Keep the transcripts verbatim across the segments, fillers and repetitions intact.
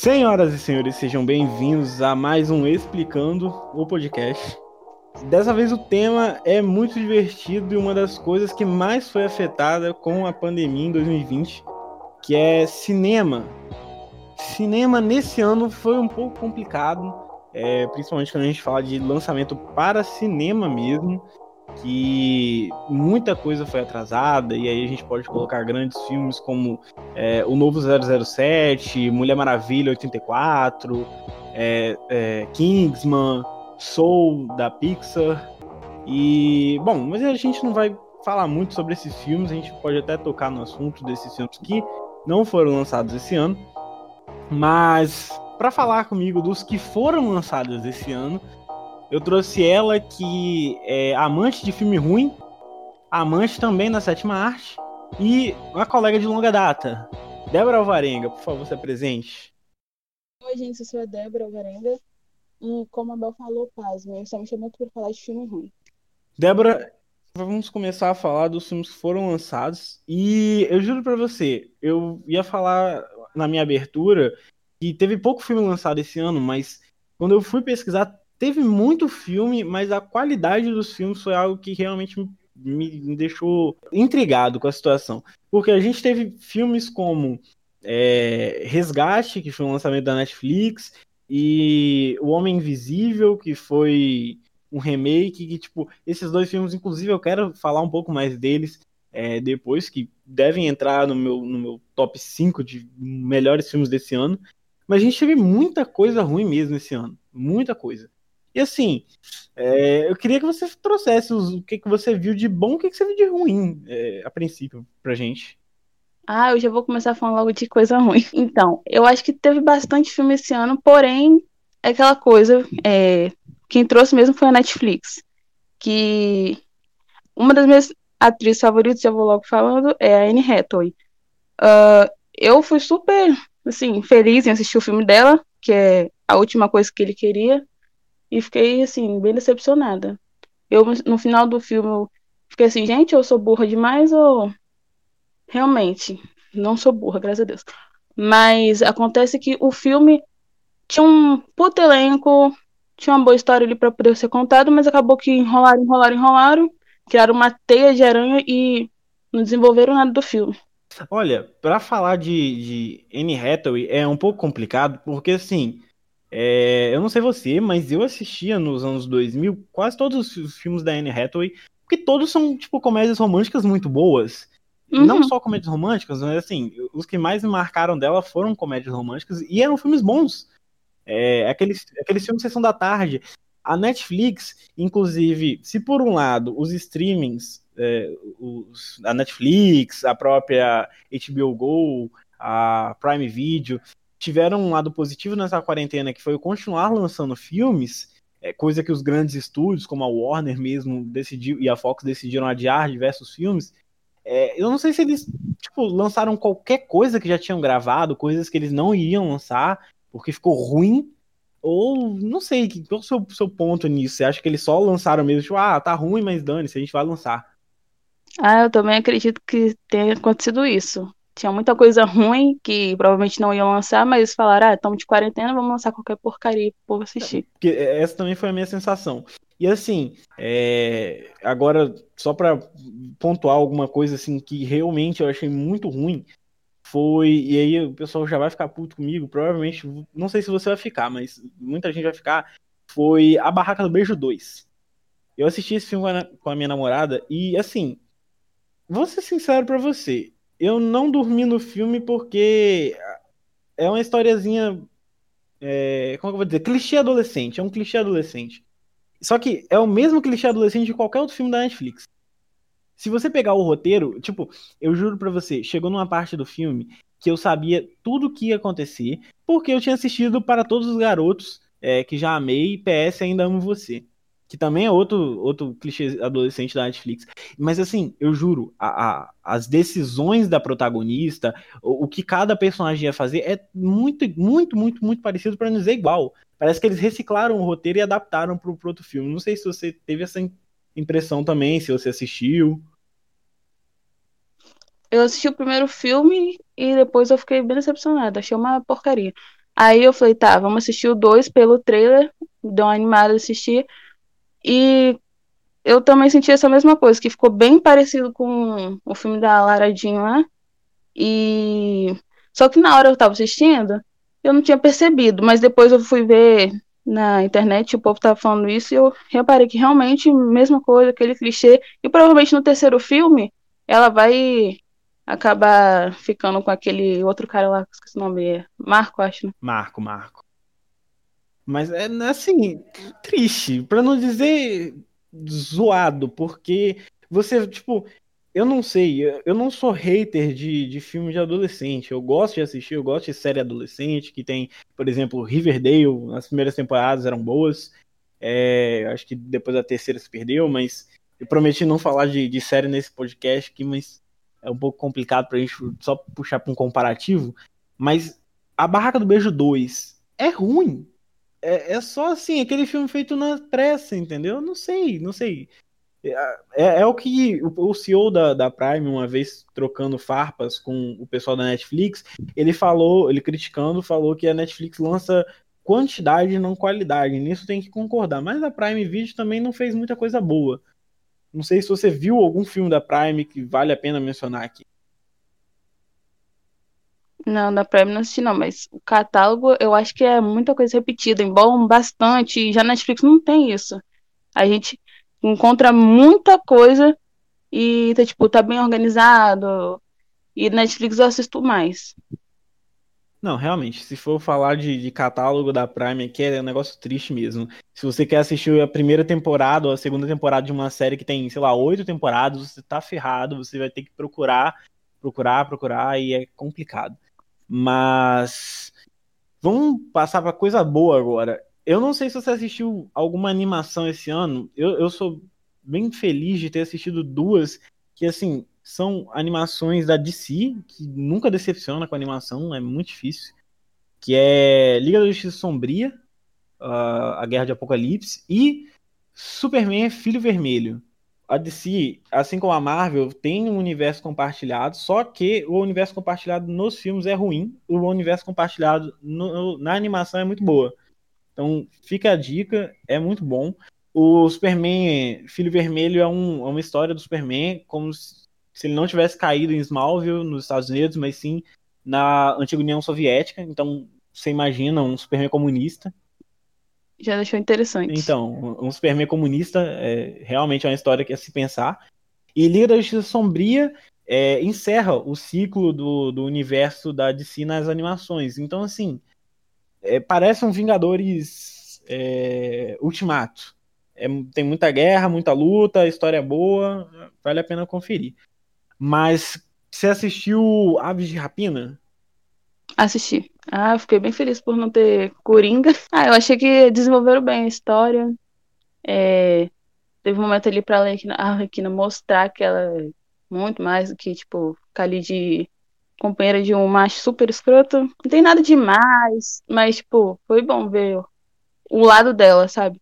Senhoras e senhores, sejam bem-vindos a mais um Explicando, o podcast. Dessa vez o tema é muito divertido e uma das coisas que mais foi afetada com a pandemia em dois mil e vinte, que é cinema. Cinema nesse ano foi um pouco complicado, é, principalmente quando a gente fala de lançamento para cinema mesmo, que muita coisa foi atrasada, e aí a gente pode colocar grandes filmes como é, o Novo zero zero sete, Mulher Maravilha oitenta e quatro, é, é, Kingsman, Soul da Pixar, e bom, mas a gente não vai falar muito sobre esses filmes, a gente pode até tocar no assunto desses filmes que não foram lançados esse ano, mas para falar comigo dos que foram lançados esse ano, eu trouxe ela que é amante de filme ruim, amante também da sétima arte e uma colega de longa data. Débora Alvarenga, por favor, se apresente. Oi, gente, eu sou a Débora Alvarenga e, como a Bel falou, pasme, eu só me chamando por falar de filme ruim. Débora, vamos começar a falar dos filmes que foram lançados e eu juro pra você, eu ia falar na minha abertura que teve pouco filme lançado esse ano, mas quando eu fui pesquisar, teve muito filme, mas a qualidade dos filmes foi algo que realmente me, me deixou intrigado com a situação. Porque a gente teve filmes como é, Resgate, que foi um lançamento da Netflix, e O Homem Invisível, que foi um remake, que tipo, esses dois filmes, inclusive, eu quero falar um pouco mais deles é, depois, que devem entrar no meu, no meu top cinco de melhores filmes desse ano. Mas a gente teve muita coisa ruim mesmo esse ano, muita coisa. E assim, é, eu queria que você trouxesse os, o que, que você viu de bom e o que, que você viu de ruim, é, a princípio, pra gente. Ah, eu já vou começar falando logo de coisa ruim. Então, eu acho que teve bastante filme esse ano, porém, é aquela coisa, é, quem trouxe mesmo foi a Netflix, que uma das minhas atrizes favoritas, já vou logo falando, é a Anne Hathaway. Uh, eu fui super, assim, feliz em assistir o filme dela, que é a última coisa que ele queria. E fiquei, assim, bem decepcionada. Eu, no final do filme, fiquei assim, gente, eu sou burra demais ou... Realmente, não sou burra, graças a Deus. Mas acontece que o filme tinha um puto elenco, tinha uma boa história ali pra poder ser contado, mas acabou que enrolaram, enrolaram, enrolaram, criaram uma teia de aranha e não desenvolveram nada do filme. Olha, pra falar de, de Anne Hathaway é um pouco complicado, porque, assim... É, eu não sei você, mas eu assistia nos anos dois mil quase todos os filmes da Anne Hathaway, porque todos são tipo comédias românticas muito boas. Uhum. Não só comédias românticas, mas assim, os que mais me marcaram dela foram comédias românticas e eram filmes bons. É, aqueles, aqueles filmes de sessão da tarde. A Netflix, inclusive, se por um lado os streamings, é, os, a Netflix, a própria H B O Go, a Prime Video... tiveram um lado positivo nessa quarentena, que foi continuar lançando filmes, é, coisa que os grandes estúdios, como a Warner mesmo, decidiu, e a Fox decidiram adiar diversos filmes, é, eu não sei se eles tipo, lançaram qualquer coisa que já tinham gravado, coisas que eles não iriam lançar, porque ficou ruim, ou não sei, qual o seu, seu ponto nisso? Você acha que eles só lançaram mesmo, tipo, ah, tá ruim, mas dane-se, a gente vai lançar. Ah, eu também acredito que tenha acontecido isso. Tinha muita coisa ruim que provavelmente não iam lançar, mas falaram, ah, estamos de quarentena, vamos lançar qualquer porcaria pro povo assistir. Essa também foi a minha sensação. E assim, é... agora, só para pontuar alguma coisa assim que realmente eu achei muito ruim, foi, e aí o pessoal já vai ficar puto comigo, provavelmente, não sei se você vai ficar, mas muita gente vai ficar, foi A Barraca do Beijo dois. Eu assisti esse filme com a minha namorada e assim, vou ser sincero pra você, eu não dormi no filme porque é uma historiazinha, é, como que eu vou dizer, clichê adolescente, é um clichê adolescente. Só que é o mesmo clichê adolescente de qualquer outro filme da Netflix. Se você pegar o roteiro, tipo, eu juro pra você, chegou numa parte do filme que eu sabia tudo o que ia acontecer, porque eu tinha assistido Para Todos os Garotos, é, que já amei, e P S Ainda Amo Você. Que também é outro, outro clichê adolescente da Netflix. Mas assim, eu juro, a, a, as decisões da protagonista, o, o que cada personagem ia fazer, é muito, muito, muito, muito parecido, pra não dizer igual. Parece que eles reciclaram o roteiro e adaptaram pro, pro outro filme. Não sei se você teve essa impressão também, se você assistiu. Eu assisti o primeiro filme e depois eu fiquei bem decepcionada. Achei uma porcaria. Aí eu falei, tá, vamos assistir o dois pelo trailer, deu uma animada a assistir. E eu também senti essa mesma coisa, que ficou bem parecido com o filme da Lara Jean lá. E... Só que na hora eu tava assistindo, eu não tinha percebido, mas depois eu fui ver na internet, o povo tava falando isso, e eu reparei que realmente, mesma coisa, aquele clichê, e provavelmente no terceiro filme, ela vai acabar ficando com aquele outro cara lá, esqueci o nome, é Marco, acho, né? Marco, Marco. Mas é, assim, triste, pra não dizer zoado, porque você, tipo... Eu não sei, eu não sou hater de, de filme de adolescente. Eu gosto de assistir, eu gosto de série adolescente, que tem, por exemplo, Riverdale, as primeiras temporadas eram boas. É, acho que depois a terceira se perdeu, mas eu prometi não falar de, de série nesse podcast aqui, mas é um pouco complicado pra gente só puxar pra um comparativo. Mas A Barraca do Beijo dois é ruim. É, é só assim, aquele filme feito na pressa, entendeu? Não sei, não sei. É, é o que o C E O da, da Prime, uma vez trocando farpas com o pessoal da Netflix, ele falou, ele criticando, falou que a Netflix lança quantidade e não qualidade. Nisso tem que concordar. Mas a Prime Video também não fez muita coisa boa. Não sei se você viu algum filme da Prime que vale a pena mencionar aqui. Não, da Prime não assisti não, mas o catálogo eu acho que é muita coisa repetida, embolam bastante, e já na Netflix não tem isso. A gente... encontra muita coisa e tá, tipo, tá bem organizado. E Netflix eu assisto mais. Não, realmente, se for falar de, de catálogo da Prime aqui, é um negócio triste mesmo. Se você quer assistir a primeira temporada ou a segunda temporada de uma série que tem, sei lá, oito temporadas, você tá ferrado, você vai ter que procurar, procurar, procurar, e é complicado. Mas vamos passar pra coisa boa agora. Eu não sei se você assistiu alguma animação esse ano. Eu, eu sou bem feliz de ter assistido duas que, assim, são animações da D C, que nunca decepciona com animação, é muito difícil, que é Liga da Justiça Sombria, uh, A Guerra de Apocalipse, e Superman Filho Vermelho. A D C, assim como a Marvel, tem um universo compartilhado, só que o universo compartilhado nos filmes é ruim, o universo compartilhado no, na animação é muito boa. Então, fica a dica, é muito bom. O Superman Filho Vermelho é, um, é uma história do Superman, como se ele não tivesse caído em Smallville, nos Estados Unidos, mas sim na antiga União Soviética. Então, você imagina um Superman comunista. Já deixou interessante. Então, um Superman comunista é, realmente é uma história que é se pensar. E Liga da Justiça Sombria é, encerra o ciclo do, do universo da D C nas animações. Então, assim... É, parece um Vingadores é, Ultimato. É, tem muita guerra, muita luta, a história é boa, vale a pena conferir. Mas você assistiu Aves de Rapina? Assisti. Ah, fiquei bem feliz por não ter Coringa. Ah, eu achei que desenvolveram bem a história. É, teve um momento ali pra Arlequina, a Arlequina mostrar que ela é muito mais do que, tipo, ficar ali de... companheira de um macho super escroto. Não tem nada demais, mas, tipo, foi bom ver o lado dela, sabe?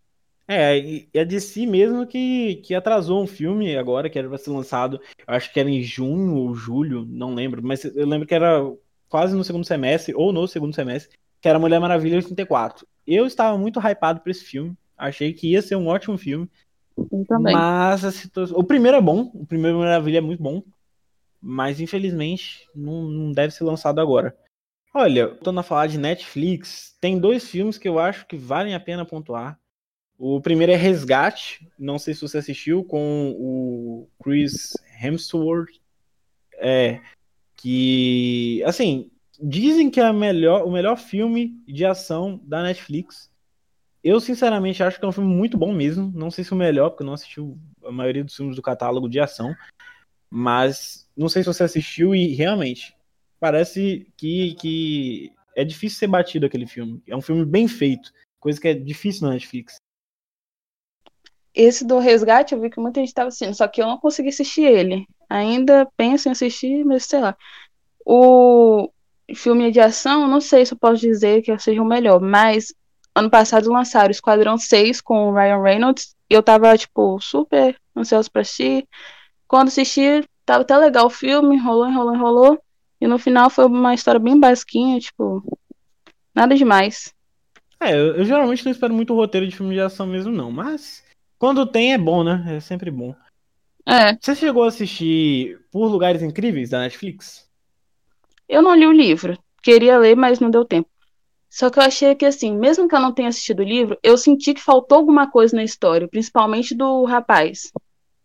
É, e é de si mesmo que, que atrasou um filme agora, que era pra ser lançado, eu acho que era em junho ou julho, não lembro, mas eu lembro que era quase no segundo semestre, ou no segundo semestre, que era Mulher Maravilha oitenta e quatro. Eu estava muito hypado pra esse filme, achei que ia ser um ótimo filme. Eu também. Mas a situação... O primeiro é bom, o primeiro Mulher Maravilha é muito bom, mas, infelizmente, não, não deve ser lançado agora. Olha, voltando a falar de Netflix, tem dois filmes que eu acho que valem a pena pontuar. O primeiro é Resgate, não sei se você assistiu, com o Chris Hemsworth. É, que, assim, dizem que é a melhor, o melhor filme de ação da Netflix. Eu, sinceramente, acho que é um filme muito bom mesmo. Não sei se o melhor, porque eu não assisti a maioria dos filmes do catálogo de ação. Mas não sei se você assistiu e realmente parece que, que é difícil ser batido aquele filme. É um filme bem feito, coisa que é difícil na Netflix. Esse do Resgate eu vi que muita gente estava assistindo, só que eu não consegui assistir ele. Ainda penso em assistir, mas sei lá. O filme de ação, não sei se eu posso dizer que seja o melhor, mas ano passado lançaram o Esquadrão seis com o Ryan Reynolds e eu tava, tipo, super ansioso pra assistir. Quando assisti, tava até legal o filme, enrolou, enrolou, enrolou. E no final foi uma história bem basiquinha, tipo... Nada demais. É, eu, eu geralmente não espero muito roteiro de filme de ação mesmo, não. Mas quando tem é bom, né? É sempre bom. É. Você chegou a assistir Por Lugares Incríveis, da Netflix? Eu não li o livro. Queria ler, mas não deu tempo. Só que eu achei que, assim, mesmo que eu não tenha assistido o livro, eu senti que faltou alguma coisa na história, principalmente do rapaz.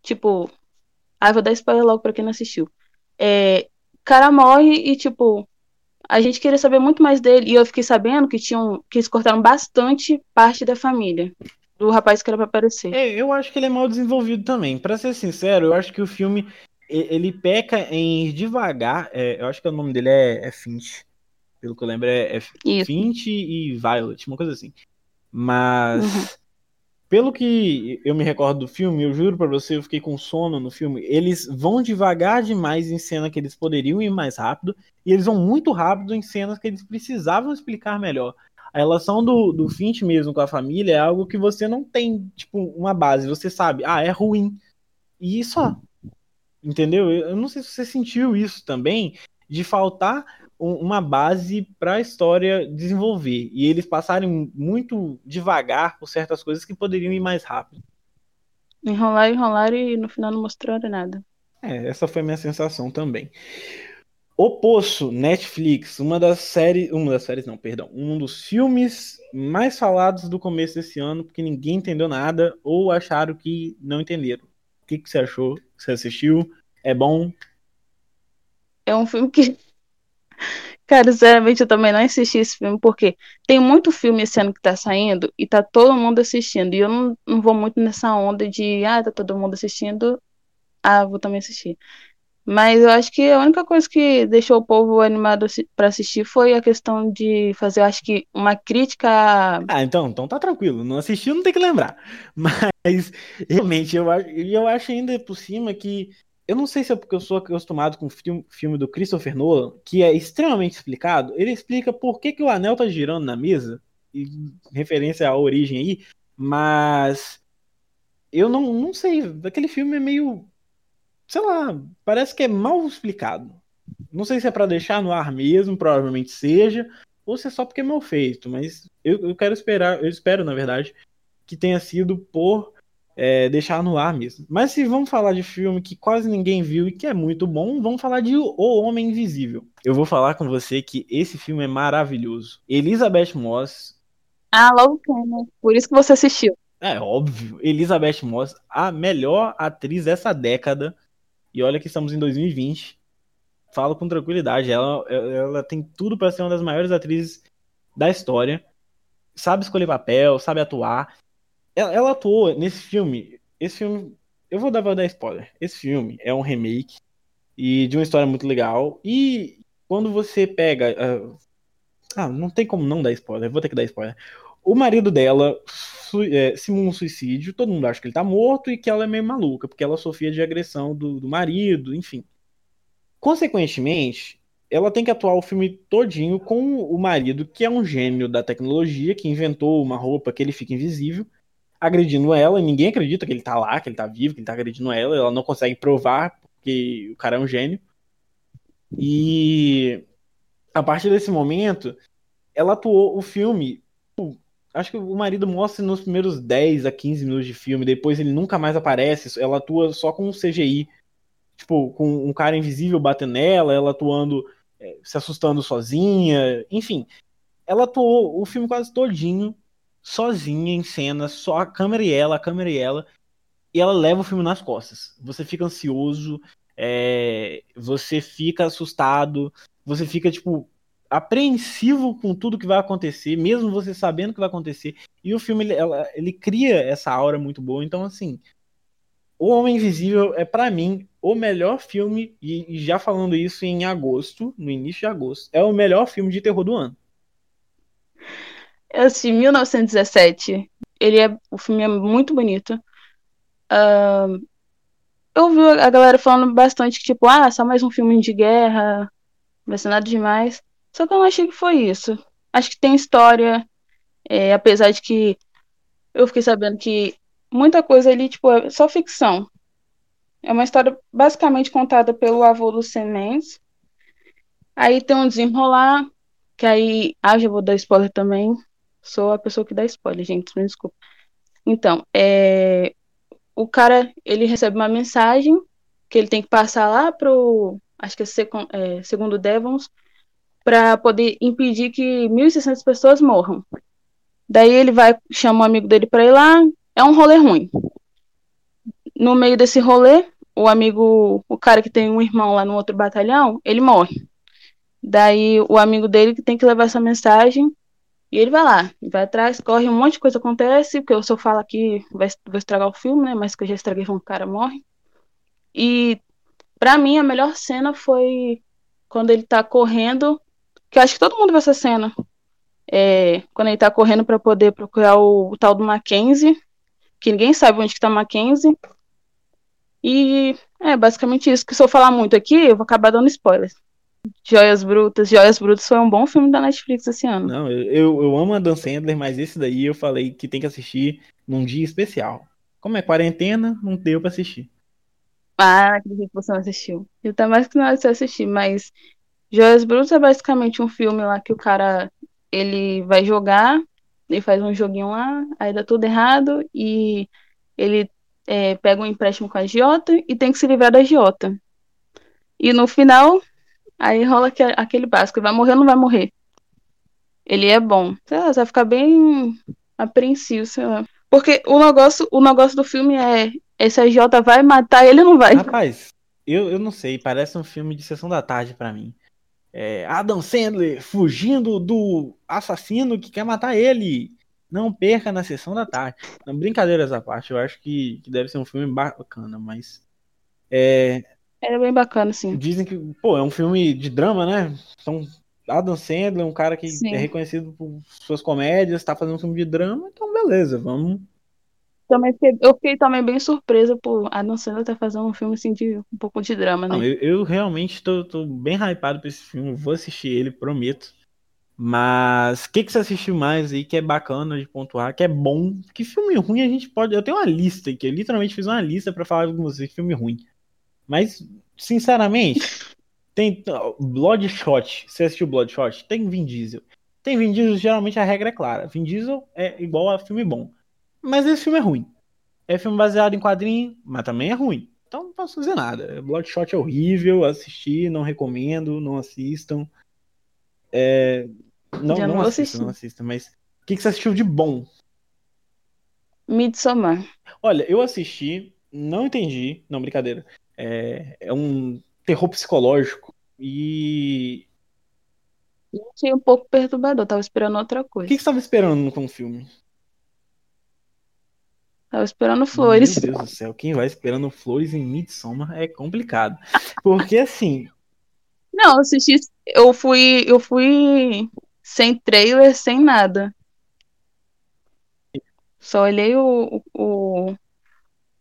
Tipo... Ah, vou dar spoiler logo pra quem não assistiu. É, o cara morre e, tipo... A gente queria saber muito mais dele. E eu fiquei sabendo que, tinham, que eles cortaram bastante parte da família. Do rapaz que era pra aparecer. É, eu acho que ele é mal desenvolvido também. Pra ser sincero, eu acho que o filme... Ele peca em ir devagar. É, eu acho que o nome dele é, é Finch. Pelo que eu lembro, é, é Finch e Violet. Uma coisa assim. Mas... Uhum. Pelo que eu me recordo do filme, eu juro pra você, eu fiquei com sono no filme. Eles vão devagar demais em cena que eles poderiam ir mais rápido, e eles vão muito rápido em cenas que eles precisavam explicar melhor. A relação do, do Finch mesmo com a família é algo que você não tem, tipo, uma base. Você sabe, ah, é ruim. E só. Entendeu? Eu não sei se você sentiu isso também, de faltar uma base para a história desenvolver, e eles passarem muito devagar por certas coisas que poderiam ir mais rápido. Enrolar, enrolar e no final não mostraram nada. É, essa foi a minha sensação também. O Poço, Netflix, uma das séries, uma das séries não, perdão, um dos filmes mais falados do começo desse ano, porque ninguém entendeu nada, ou acharam que não entenderam. O que, que você achou? Você assistiu? É bom? É um filme que... Cara, sinceramente eu também não assisti esse filme, porque tem muito filme esse ano que tá saindo e tá todo mundo assistindo, e eu não, não vou muito nessa onda de, ah, tá todo mundo assistindo, ah, vou também assistir. Mas eu acho que a única coisa que deixou o povo animado pra assistir foi a questão de fazer, eu acho que, uma crítica... Ah, então, então tá tranquilo, não assistiu não tem que lembrar, mas realmente eu, eu acho ainda por cima que... Eu não sei se é porque eu sou acostumado com o filme, filme do Christopher Nolan, que é extremamente explicado. Ele explica por que, que o anel tá girando na mesa, em referência à origem aí, mas eu não, não sei. Aquele filme é meio, sei lá, parece que é mal explicado. Não sei se é pra deixar no ar mesmo, provavelmente seja, ou se é só porque é mal feito, mas eu, eu quero esperar, eu espero, na verdade, que tenha sido por... É, deixar no ar mesmo. Mas se vamos falar de filme que quase ninguém viu e que é muito bom, vamos falar de O Homem Invisível. Eu vou falar com você que esse filme é maravilhoso. Elizabeth Moss... Ah, logo como. Por isso que você assistiu. É, óbvio. Elizabeth Moss, a melhor atriz dessa década. E olha que estamos em dois mil e vinte. Falo com tranquilidade. Ela, ela tem tudo para ser uma das maiores atrizes da história. Sabe escolher papel, sabe atuar... Ela atuou nesse filme. Esse filme, eu vou dar, vou dar spoiler. Esse filme é um remake e de uma história muito legal. E quando você pega uh, ah, não tem como não dar spoiler. Vou ter que dar spoiler. O marido dela su- é, simula um suicídio. Todo mundo acha que ele tá morto e que ela é meio maluca, porque ela sofria de agressão do, do marido, enfim. Consequentemente, ela tem que atuar o filme todinho com o marido, que é um gênio da tecnologia, que inventou uma roupa que ele fica invisível, agredindo ela, e ninguém acredita que ele tá lá, que ele tá vivo, que ele tá agredindo ela, ela não consegue provar, porque o cara é um gênio. E a partir desse momento, ela atuou o filme, acho que o marido mostra nos primeiros dez a quinze minutos de filme, depois ele nunca mais aparece, ela atua só com um C G I, tipo, com um cara invisível batendo nela, ela atuando, se assustando sozinha, enfim. Ela atuou o filme quase todinho, sozinha em cena, só a câmera e ela, a câmera e ela, e ela leva o filme nas costas. Você fica ansioso, é... você fica assustado, você fica, tipo, apreensivo com tudo que vai acontecer, mesmo você sabendo o que vai acontecer, e o filme, ele, ela, ele cria essa aura muito boa. Então, assim, O Homem Invisível é, pra mim, o melhor filme, e, e já falando isso em agosto, no início de agosto, é o melhor filme de terror do ano. Eu assisti mil novecentos e dezessete. Ele é, o filme é muito bonito. Uh, eu vi a galera falando bastante que, tipo, ah, só mais um filme de guerra, não vai ser nada demais. Só que eu não achei que foi isso. Acho que tem história, é, apesar de que eu fiquei sabendo que muita coisa ali, tipo, é só ficção. É uma história basicamente contada pelo avô do Sam Mendes. Aí tem um desenrolar... Que aí, ah, já vou dar spoiler também. Sou a pessoa que dá spoiler, gente, me desculpa. Então, é, o cara, ele recebe uma mensagem que ele tem que passar lá pro, acho que é, seco, é segundo Devons, para poder impedir que mil e seiscentas pessoas morram. Daí ele vai, chama um amigo dele para ir lá, é um rolê ruim. No meio desse rolê, o amigo, o cara que tem um irmão lá no outro batalhão, ele morre. Daí o amigo dele que tem que levar essa mensagem, e ele vai lá, vai atrás, corre, um monte de coisa acontece, porque eu só falo aqui, vai, vou estragar o filme, né, mas que eu já estraguei quando o cara morre. E pra mim a melhor cena foi quando ele tá correndo, que eu acho que todo mundo vê essa cena, é, quando ele tá correndo pra poder procurar o, o tal do Mackenzie, que ninguém sabe onde que tá Mackenzie. E é basicamente isso, que se eu falar muito aqui, eu vou acabar dando spoilers. Joias Brutas, Joias Brutas foi um bom filme da Netflix esse ano. Não, eu, eu amo Adam Sandler, mas esse daí eu falei que tem que assistir num dia especial. Como é quarentena, não deu pra assistir. Ah, acredito que você não assistiu. Eu tá mais que não você assistir, mas Joias Brutas é basicamente um filme lá que o cara, ele vai jogar, ele faz um joguinho lá, aí dá tudo errado e ele é, pega um empréstimo com a agiota e tem que se livrar da agiota. E no final... Aí rola aquele básico, vai morrer ou não vai morrer? Ele é bom. Sei lá, você vai ficar bem apreensivo, sei lá. Porque o negócio, o negócio do filme é, esse agiota vai matar ele ou não vai? Rapaz, eu, eu não sei, parece um filme de sessão da tarde pra mim. É, Adam Sandler fugindo do assassino que quer matar ele. Não perca na sessão da tarde. Não, brincadeiras à parte, eu acho que, que deve ser um filme bacana, mas... É... Era bem bacana, sim. Dizem que, pô, é um filme de drama, né? Então, Adam Sandler é um cara que sim. É reconhecido por suas comédias, tá fazendo um filme de drama, então beleza, vamos. Também fiquei, eu fiquei também bem surpresa por Adam Sandler tá fazendo um filme assim de um pouco de drama, né? Não, eu, eu realmente tô, tô bem hypado pra esse filme, vou assistir ele, prometo. Mas, o que, que você assistiu mais aí que é bacana de pontuar, que é bom? Que filme ruim a gente pode... Eu tenho uma lista aqui, eu literalmente fiz uma lista pra falar com você, filme ruim. Mas, sinceramente, tem Bloodshot. Você assistiu Bloodshot? Tem Vin Diesel. Tem Vin Diesel, geralmente a regra é clara. Vin Diesel é igual a filme bom. Mas esse filme é ruim. É filme baseado em quadrinho, mas também é ruim. Então não posso dizer nada. Bloodshot é horrível, assisti, não recomendo, não assistam. É... Não, não, não assistam, não assistam. Mas o que, que você assistiu de bom? Midsommar. Olha, eu assisti, não entendi. Não, brincadeira. É, é um terror psicológico e... Eu achei um pouco perturbador, tava esperando outra coisa. O que, que você tava esperando com o filme? Tava esperando flores. Meu Deus do céu, quem vai esperando flores em Midsommar é complicado. Porque assim... Não, eu assisti, eu fui, eu fui sem trailer, sem nada. Só olhei o... o...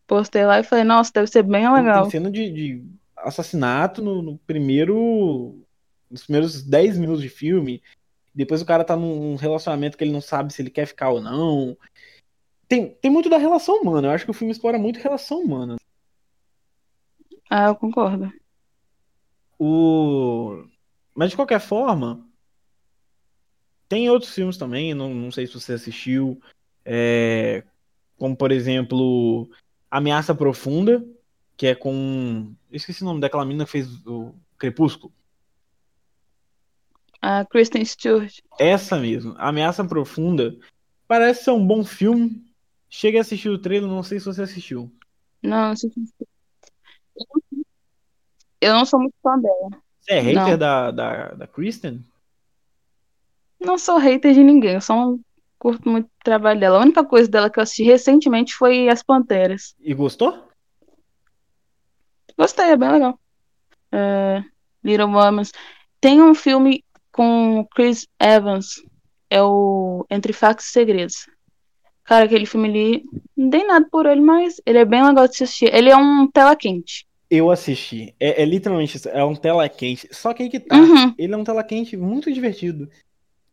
postei lá e falei, nossa, deve ser bem legal. Tem cena de, de assassinato no, no primeiro... Nos primeiros dez minutos de filme. Depois o cara tá num relacionamento que ele não sabe se ele quer ficar ou não. Tem, tem muito da relação humana. Eu acho que o filme explora muito relação humana. Ah, eu concordo. O... Mas de qualquer forma... Tem outros filmes também. Não, não sei se você assistiu. É... Como, por exemplo... Ameaça Profunda, que é com... Eu esqueci o nome daquela menina que fez o Crepúsculo. A Kristen Stewart. Essa mesmo. Ameaça Profunda. Parece ser um bom filme. Cheguei a assistir o trailer, não sei se você assistiu. Não, não assisti. Eu não sou muito fã dela. Você é hater da, da, da Kristen? Não sou hater de ninguém, eu sou um... Curto muito o trabalho dela. A única coisa dela que eu assisti recentemente foi As Panteras. E gostou? Gostei, é bem legal. Uh, Little Women. Tem um filme com Chris Evans. É o Entre Factos e Segredos. Cara, aquele filme ali... Não dei nada por ele, mas ele é bem legal de assistir. Ele é um tela quente. Eu assisti. É, é literalmente isso. É um tela quente. Só que aí que tá. Uhum. Ele é um tela quente muito divertido.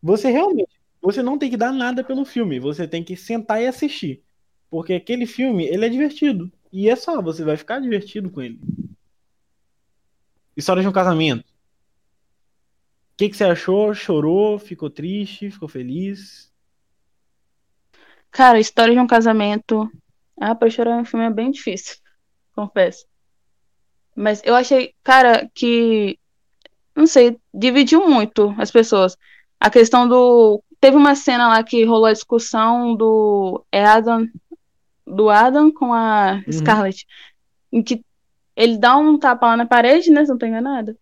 Você realmente... Você não tem que dar nada pelo filme, você tem que sentar e assistir. Porque aquele filme, ele é divertido. E é só, você vai ficar divertido com ele. História de um Casamento. que, que você achou? Chorou? Ficou triste? Ficou feliz? Cara, História de um Casamento... Ah, pra chorar um filme é bem difícil, confesso. Mas eu achei, cara, que... Não sei, dividiu muito as pessoas. A questão do... Teve uma cena lá que rolou a discussão do Adam... Do Adam com a Scarlett. Uhum. Em que ele dá um tapa lá na parede, né? Se não tô enganada.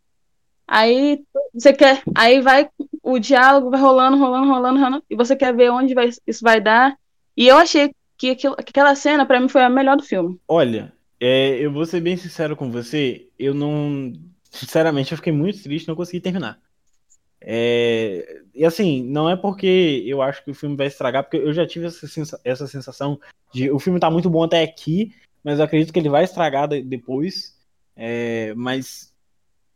Aí você quer... Aí vai... O diálogo vai rolando, rolando, rolando, rolando. E você quer ver onde vai, isso vai dar. E eu achei... Que aquilo, aquela cena, pra mim, foi a melhor do filme. Olha, é, eu vou ser bem sincero com você. Eu não... Sinceramente, eu fiquei muito triste, não consegui terminar. É, e assim, não é porque eu acho que o filme vai estragar, porque eu já tive essa, sensa- essa sensação de... O filme tá muito bom até aqui, mas eu acredito que ele vai estragar de- depois. É, mas,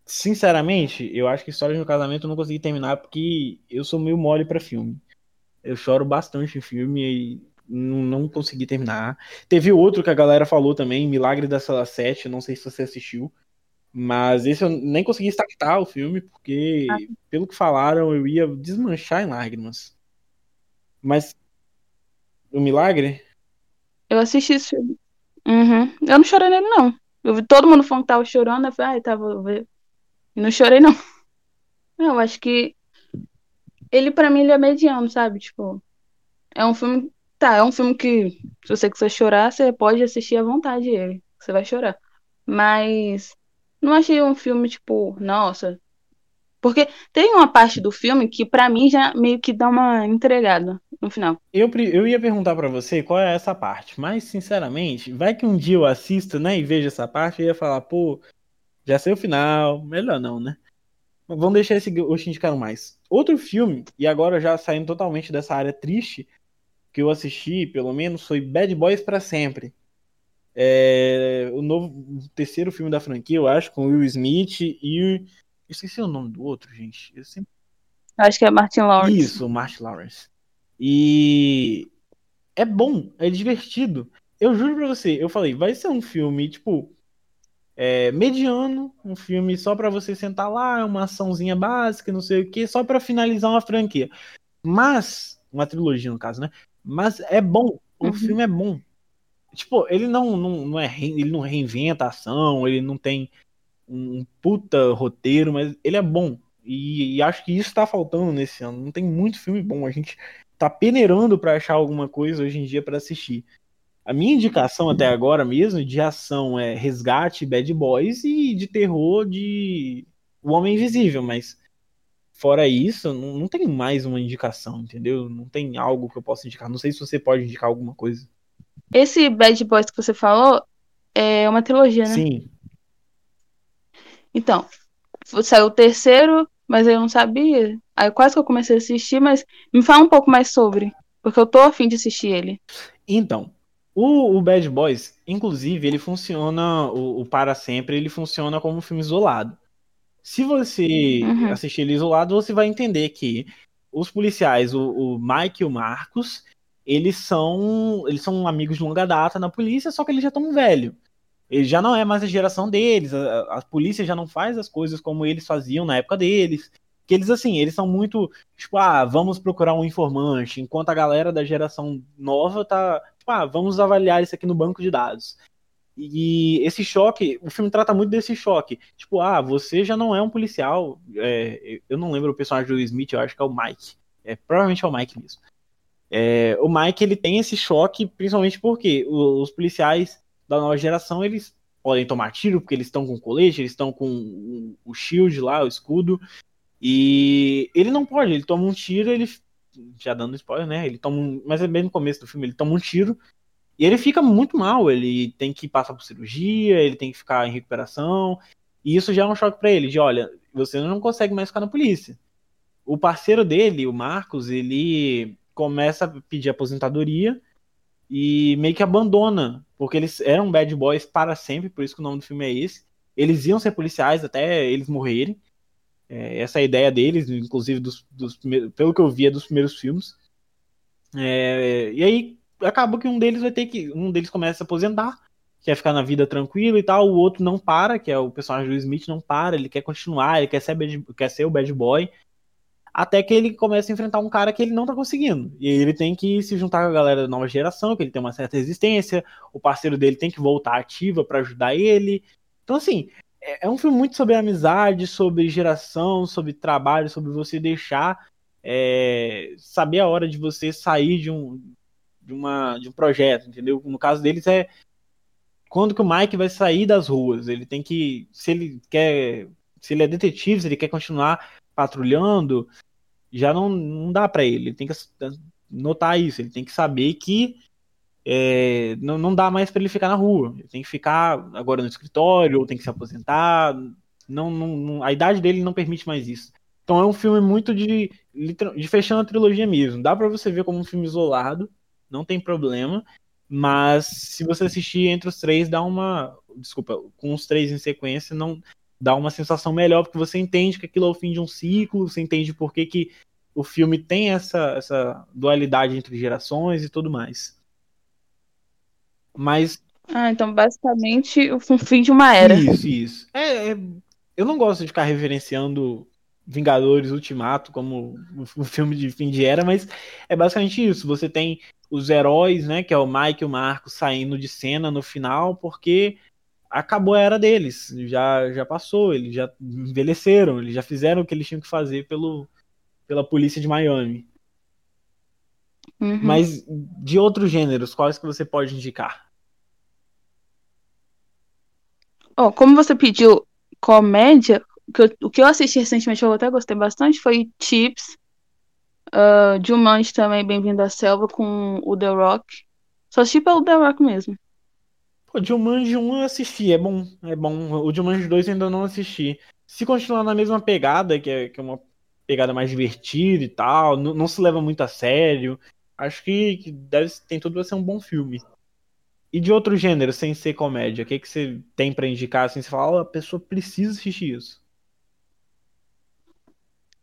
sinceramente, eu acho que História de um Casamento eu não consegui terminar, porque eu sou meio mole pra filme. Eu choro bastante em filme e... Não, não consegui terminar. Teve outro que a galera falou também, Milagre da Sala sete, não sei se você assistiu, mas esse eu nem consegui startar o filme, porque, ah. pelo que falaram, eu ia desmanchar em lágrimas. Mas, o Milagre? Eu assisti esse filme. Uhum. Eu não chorei nele, não. Eu vi todo mundo falando que tava chorando, eu falei, ai, tá, vou ver. E não chorei, não. Eu acho que ele, pra mim, ele é mediano, sabe? Tipo, é um filme... Tá, é um filme que, se você quiser chorar, você pode assistir à vontade ele. Você vai chorar. Mas não achei um filme, tipo, nossa. Porque tem uma parte do filme que, pra mim, já meio que dá uma entregada no final. Eu, eu ia perguntar pra você qual é essa parte. Mas, sinceramente, vai que um dia eu assisto, né, e vejo essa parte, eu ia falar, pô, já sei o final, melhor não, né? Mas vamos deixar esse gostinho de quero mais. Outro filme, e agora já saindo totalmente dessa área triste... que eu assisti, pelo menos, foi Bad Boys para Sempre. É, o novo, o terceiro filme da franquia, eu acho, com Will Smith e... Eu esqueci o nome do outro, gente. Eu sempre... Acho que é Martin Lawrence. Isso, Martin Lawrence. E é bom, é divertido. Eu juro pra você, eu falei, vai ser um filme, tipo, é, mediano, um filme só pra você sentar lá, uma açãozinha básica, não sei o quê, só pra finalizar uma franquia. Mas, uma trilogia, no caso, né? Mas é bom, o uhum. filme é bom. Tipo, ele não, não, não, é, ele não reinventa a ação, ele não tem um puta roteiro, mas ele é bom. E, e acho que isso tá faltando nesse ano. Não tem muito filme bom, a gente tá peneirando pra achar alguma coisa hoje em dia pra assistir. A minha indicação até agora mesmo de ação é Resgate, Bad Boys, e de terror de O Homem Invisível, mas... Fora isso, não, não tem mais uma indicação, entendeu? Não tem algo que eu possa indicar. Não sei se você pode indicar alguma coisa. Esse Bad Boys que você falou é uma trilogia, né? Sim. Então, saiu o terceiro, mas eu não sabia. Aí quase que eu comecei a assistir, mas me fala um pouco mais sobre, porque eu tô a fim de assistir ele. Então, o, o Bad Boys, inclusive, ele funciona, o, o Para Sempre, ele funciona como um filme isolado. Se você uhum. assistir ele isolado, você vai entender que os policiais, o, o Mike e o Marcos, eles são, eles são amigos de longa data na polícia, só que eles já estão velhos. Ele já não é mais a geração deles, a, a polícia já não faz as coisas como eles faziam na época deles. Que eles, assim, eles são muito, tipo, ah, vamos procurar um informante, enquanto a galera da geração nova tá, tipo, ah, vamos avaliar isso aqui no banco de dados. E esse choque, o filme trata muito desse choque. Tipo, ah, você já não é um policial. É, eu não lembro o personagem do Smith, eu acho que é o Mike. É, provavelmente é o Mike mesmo. É, o Mike, ele tem esse choque, principalmente porque os policiais da nova geração, eles podem tomar tiro, porque eles estão com colete, eles estão com o shield lá, o escudo. E ele não pode, ele toma um tiro, ele... Já dando spoiler, né? Ele toma um, mas é bem no começo do filme, ele toma um tiro. E ele fica muito mal, ele tem que passar por cirurgia, ele tem que ficar em recuperação, e isso já é um choque pra ele, de olha, você não consegue mais ficar na polícia. O parceiro dele, o Marcos, ele começa a pedir aposentadoria e meio que abandona, porque eles eram bad boys para sempre, por isso que o nome do filme é esse. Eles iam ser policiais até eles morrerem, é, essa é a ideia deles, inclusive, dos, dos primeiros, pelo que eu vi, é dos primeiros filmes. É, e aí... acaba que um deles vai ter que... Um deles começa a se aposentar, quer ficar na vida tranquilo e tal, o outro não para, que é o personagem do Smith, não para, ele quer continuar, ele quer ser, bad, quer ser o bad boy, Até que ele começa a enfrentar um cara que ele não tá conseguindo. E ele tem que se juntar com a galera da nova geração, que ele tem uma certa resistência. O parceiro dele tem que voltar ativa pra ajudar ele. Então, assim, é um filme muito sobre amizade, sobre geração, sobre trabalho, sobre você deixar... É, saber a hora de você sair de um, de, uma, de um projeto, entendeu? No caso deles é... Quando que o Mike vai sair das ruas? Ele tem que... Se ele quer... Se ele é detetive, se ele quer continuar patrulhando... já não, não dá pra ele, ele tem que notar isso, ele tem que saber que é, não, não dá mais pra ele ficar na rua, ele tem que ficar agora no escritório, ou tem que se aposentar, não, não, não, a idade dele não permite mais isso. Então é um filme muito de, de fechando a trilogia mesmo, dá pra você ver como um filme isolado, não tem problema, mas se você assistir entre os três, dá uma, desculpa, com os três em sequência, não... dá uma sensação melhor, porque você entende que aquilo é o fim de um ciclo, você entende por que, que o filme tem essa, essa dualidade entre gerações e tudo mais. Mas... Ah, então basicamente o fim de uma era. Isso, isso. É, é... Eu não gosto de ficar reverenciando Vingadores Ultimato como um filme de fim de era, mas é basicamente isso. Você tem os heróis, né, que é o Mike e o Marco, saindo de cena no final, porque... acabou a era deles, já, já passou, eles já envelheceram, eles já fizeram o que eles tinham que fazer pelo, pela polícia de Miami. Uhum. Mas de outros gêneros, quais que você pode indicar? Oh, como você pediu comédia, o que eu, o que eu assisti recentemente, eu até gostei bastante, foi Chips, uh, Jumanji também, Bem-vindo à Selva, com o The Rock. Só assisti pelo The Rock mesmo. O Jumanji um eu assisti, é bom, é bom. O Jumanji dois eu ainda não assisti. Se continuar na mesma pegada, que é, que é uma pegada mais divertida e tal, não, não se leva muito a sério, acho que, que deve, tem tudo pra ser um bom filme. E de outro gênero, sem ser comédia, o que, que você tem pra indicar? Assim, você fala, oh, a pessoa precisa assistir isso.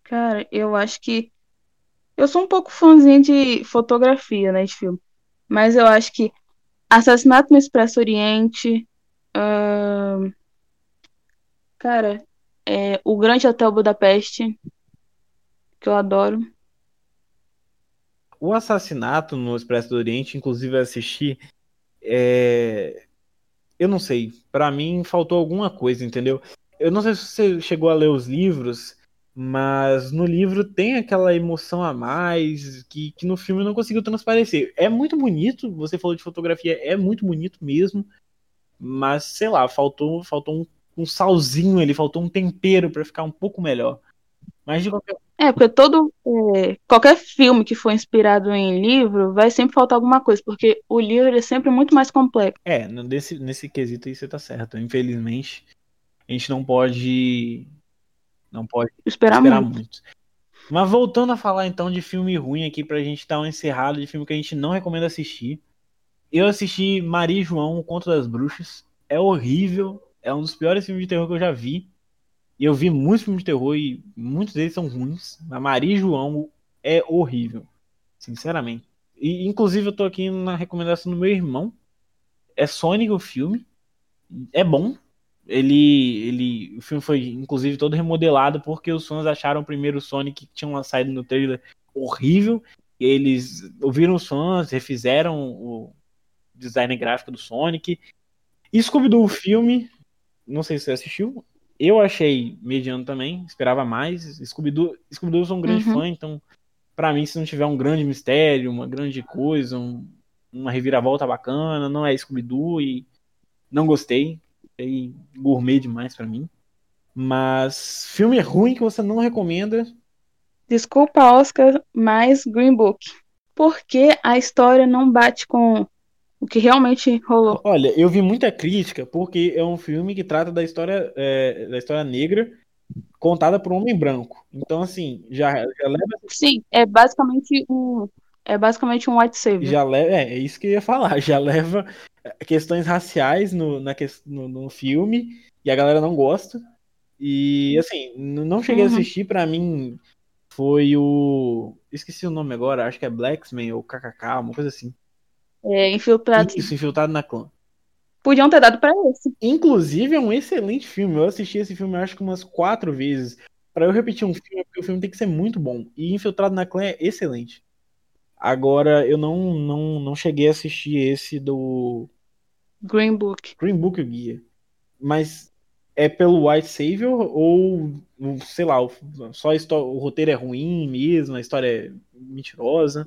Cara, eu acho que... Eu sou um pouco fãzinha de fotografia, né, de filme. Mas eu acho que Assassinato no Expresso Oriente, uh... cara, é... O Grande Hotel Budapeste, que eu adoro. O Assassinato no Expresso do Oriente, inclusive eu assisti, é... eu não sei, pra mim faltou alguma coisa, entendeu? Eu não sei se você chegou a ler os livros, mas no livro tem aquela emoção a mais que, que no filme não conseguiu transparecer. É muito bonito, você falou de fotografia, é muito bonito mesmo, mas, sei lá, faltou, faltou um, um salzinho ali, faltou um tempero pra ficar um pouco melhor. Mas de qualquer... É, porque todo, é, qualquer filme que for inspirado em livro vai sempre faltar alguma coisa, porque o livro é sempre muito mais complexo. É, nesse, nesse quesito aí você tá certo. Infelizmente, a gente não pode... Não pode esperar, esperar muito. muito. Mas voltando a falar então de filme ruim aqui, pra gente dar um encerrado de filme que a gente não recomenda assistir. Eu assisti Maria e João, O Conto das Bruxas. É horrível. É um dos piores filmes de terror que eu já vi. E eu vi muitos filmes de terror e muitos deles são ruins. Mas Maria e João é horrível. Sinceramente. E, inclusive eu tô aqui na recomendação do meu irmão. É Sonic o filme. É bom. Ele, ele, o filme foi inclusive todo remodelado porque os fãs acharam o primeiro Sonic que tinha uma saída no trailer horrível, e eles ouviram os fãs, refizeram o design gráfico do Sonic. E Scooby-Doo, o filme, não sei se você assistiu, eu achei mediano também, esperava mais. Scooby-Doo, Scooby-Doo eu sou um grande uhum. fã, então pra mim, se não tiver um grande mistério, uma grande coisa, um, uma reviravolta bacana, não é Scooby-Doo, e não gostei. E gourmet demais pra mim. Mas filme ruim que você não recomenda? Desculpa, Oscar, mas Green Book. Porque a história não bate com o que realmente rolou. Olha, eu vi muita crítica porque é um filme que trata da história, é, da história negra contada por um homem branco. Então, assim, já, já leva... Sim, é basicamente um... É basicamente um white savior. Já leva, é, é isso que eu ia falar. Já leva questões raciais no, na, no, no filme e a galera não gosta. E, assim, não cheguei uhum. a assistir. Pra mim, foi o... Esqueci o nome agora. Acho que é Blacksman ou K K K, uma coisa assim. É, Infiltrado. Isso, Infiltrado na Clã. Podiam ter dado pra esse. Inclusive, é um excelente filme. Eu assisti esse filme, acho que umas quatro vezes. Pra eu repetir um filme, porque o filme tem que ser muito bom. E Infiltrado na Clã é excelente. Agora, eu não, não, não cheguei a assistir esse do... Green Book. Green Book, o guia. Mas é pelo White Savior ou, sei lá, só a história, o roteiro é ruim mesmo, a história é mentirosa?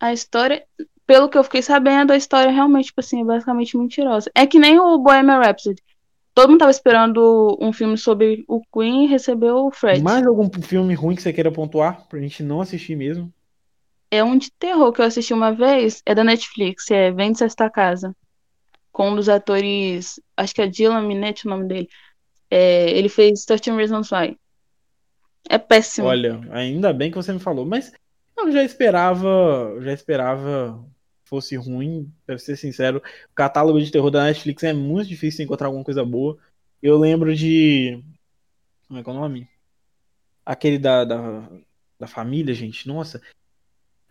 A história... Pelo que eu fiquei sabendo, a história realmente, tipo assim, é basicamente mentirosa. É que nem o Bohemian Rhapsody. Todo mundo tava esperando um filme sobre o Queen e recebeu o Fred. Mais algum filme ruim que você queira pontuar pra gente não assistir mesmo? É um de terror que eu assisti uma vez. É da Netflix, é Vende-se Esta Casa. Com um dos atores, acho que é Dylan Minnette o nome dele. É, ele fez thirteen Reasons Why. É péssimo. Olha, ainda bem que você me falou. Mas eu já esperava... Já esperava... fosse ruim, pra ser sincero. O catálogo de terror da Netflix é muito difícil encontrar alguma coisa boa. Eu lembro de... Como é que é o nome? Aquele da, da, da família, gente. Nossa.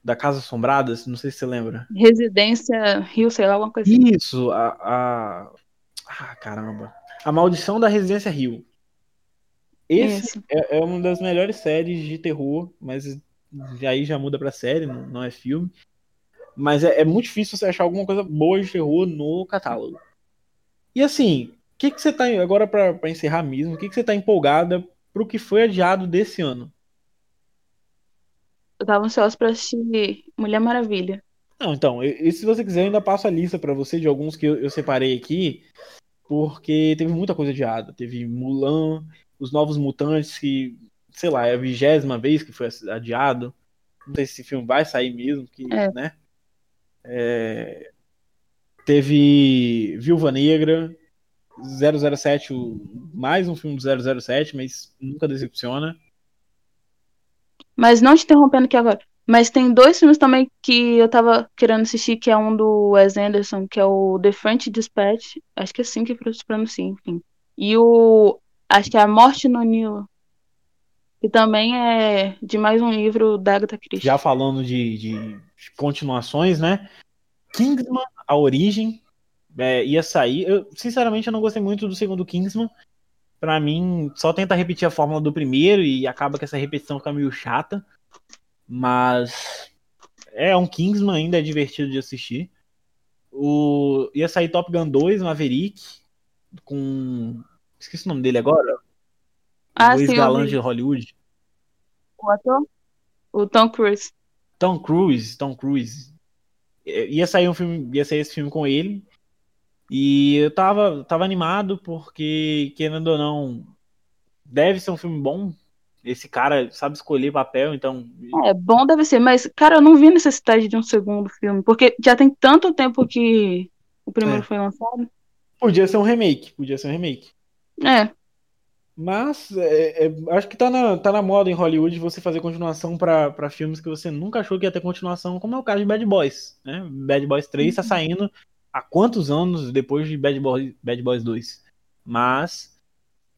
Da Casa Assombrada, não sei se você lembra. Residência Rio, sei lá, alguma coisa assim. Isso, a... a... Ah, caramba. A Maldição da Residência Rio. Esse é, é uma das melhores séries de terror, mas aí já muda pra série, não, não é filme. Mas é, é muito difícil você achar alguma coisa boa de terror no catálogo. E assim, o que, que você tá... Agora pra, pra encerrar mesmo, o que, que você tá empolgada pro que foi adiado desse ano? Eu tava ansiosa pra assistir Mulher Maravilha. Não, então, eu, se você quiser eu ainda passo a lista pra você de alguns que eu, eu separei aqui, porque teve muita coisa adiada. Teve Mulan, Os Novos Mutantes, que, sei lá, é a vigésima vez que foi adiado. Não sei se esse filme vai sair mesmo, que, é. né? É... Teve Viúva Negra, zero zero sete, mais um filme do zero zero sete, mas nunca decepciona. Mas não te interrompendo aqui agora, mas tem dois filmes também que eu tava querendo assistir, que é um do Wes Anderson, que é o The French Dispatch, acho que é assim que se pronuncia, enfim. E o, acho que é A Morte no Nilo, que também é de mais um livro da Agatha Christie. Já falando de, de continuações, né? Kingsman, A Origem, é, ia sair. Eu, sinceramente, eu não gostei muito do segundo Kingsman. Pra mim, só tenta repetir a fórmula do primeiro e acaba que essa repetição fica meio chata. Mas é um Kingsman, ainda é divertido de assistir. O, ia sair Top Gun dois, Maverick, com... Esqueci o nome dele agora. Ah, o ex-galã de Hollywood. O ator? O Tom Cruise. Tom Cruise, Tom Cruise. Ia sair um filme, ia sair esse filme com ele. E eu tava, tava animado porque, querendo ou não, deve ser um filme bom. Esse cara sabe escolher papel, então... É, bom deve ser, mas, cara, eu não vi necessidade de um segundo filme, porque já tem tanto tempo que o primeiro é. foi lançado. Podia ser um remake, podia ser um remake. É. Mas é, é, acho que tá na, tá na moda em Hollywood você fazer continuação pra, pra filmes que você nunca achou que ia ter continuação, como é o caso de Bad Boys, né? Bad Boys três uhum. tá saindo há quantos anos depois de Bad Boys, Bad Boys dois. Mas...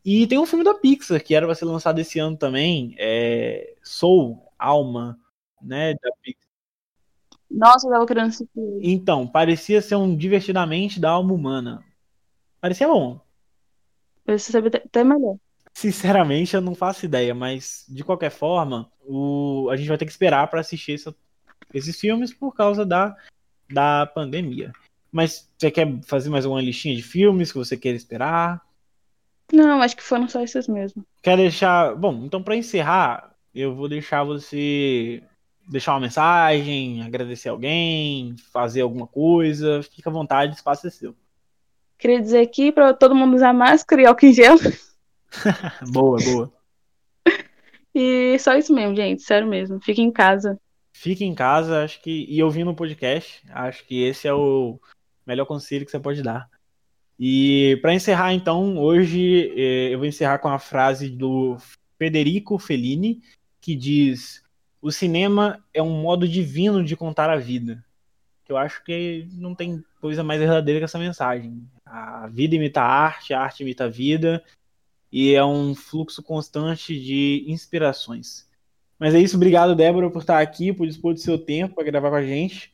E tem um filme da Pixar que era pra ser lançado esse ano também, é... Soul, Alma, né? Da Pixar. Nossa, eu tava querendo assistir. Então, parecia ser um Divertidamente da Alma Humana. Parecia bom. Parecia saber até melhor. Sinceramente, eu não faço ideia, mas de qualquer forma, o... a gente vai ter que esperar para assistir esse... esses filmes por causa da... da pandemia. Mas você quer fazer mais uma listinha de filmes que você quer esperar? Não, acho que foram só esses mesmo. Quer deixar... Bom, então para encerrar, eu vou deixar você deixar uma mensagem, agradecer alguém, fazer alguma coisa. Fica à vontade, o espaço é seu. Queria dizer aqui para todo mundo usar máscara e álcool em gel. Boa, boa. E só isso mesmo, gente. Sério mesmo. Fique em casa. Fique em casa, acho que... E ouvindo o podcast, acho que esse é o melhor conselho que você pode dar. E para encerrar, então, hoje eu vou encerrar com a frase do Federico Fellini, que diz: o cinema é um modo divino de contar a vida. Que eu acho que não tem coisa mais verdadeira que essa mensagem. A vida imita a arte, a arte imita a vida, e é um fluxo constante de inspirações. Mas é isso, obrigado, Débora, por estar aqui, por dispor do seu tempo para gravar com a gente.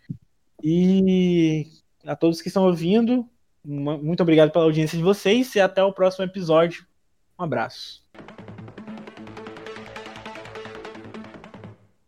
E a todos que estão ouvindo, muito obrigado pela audiência de vocês e até o próximo episódio. Um abraço.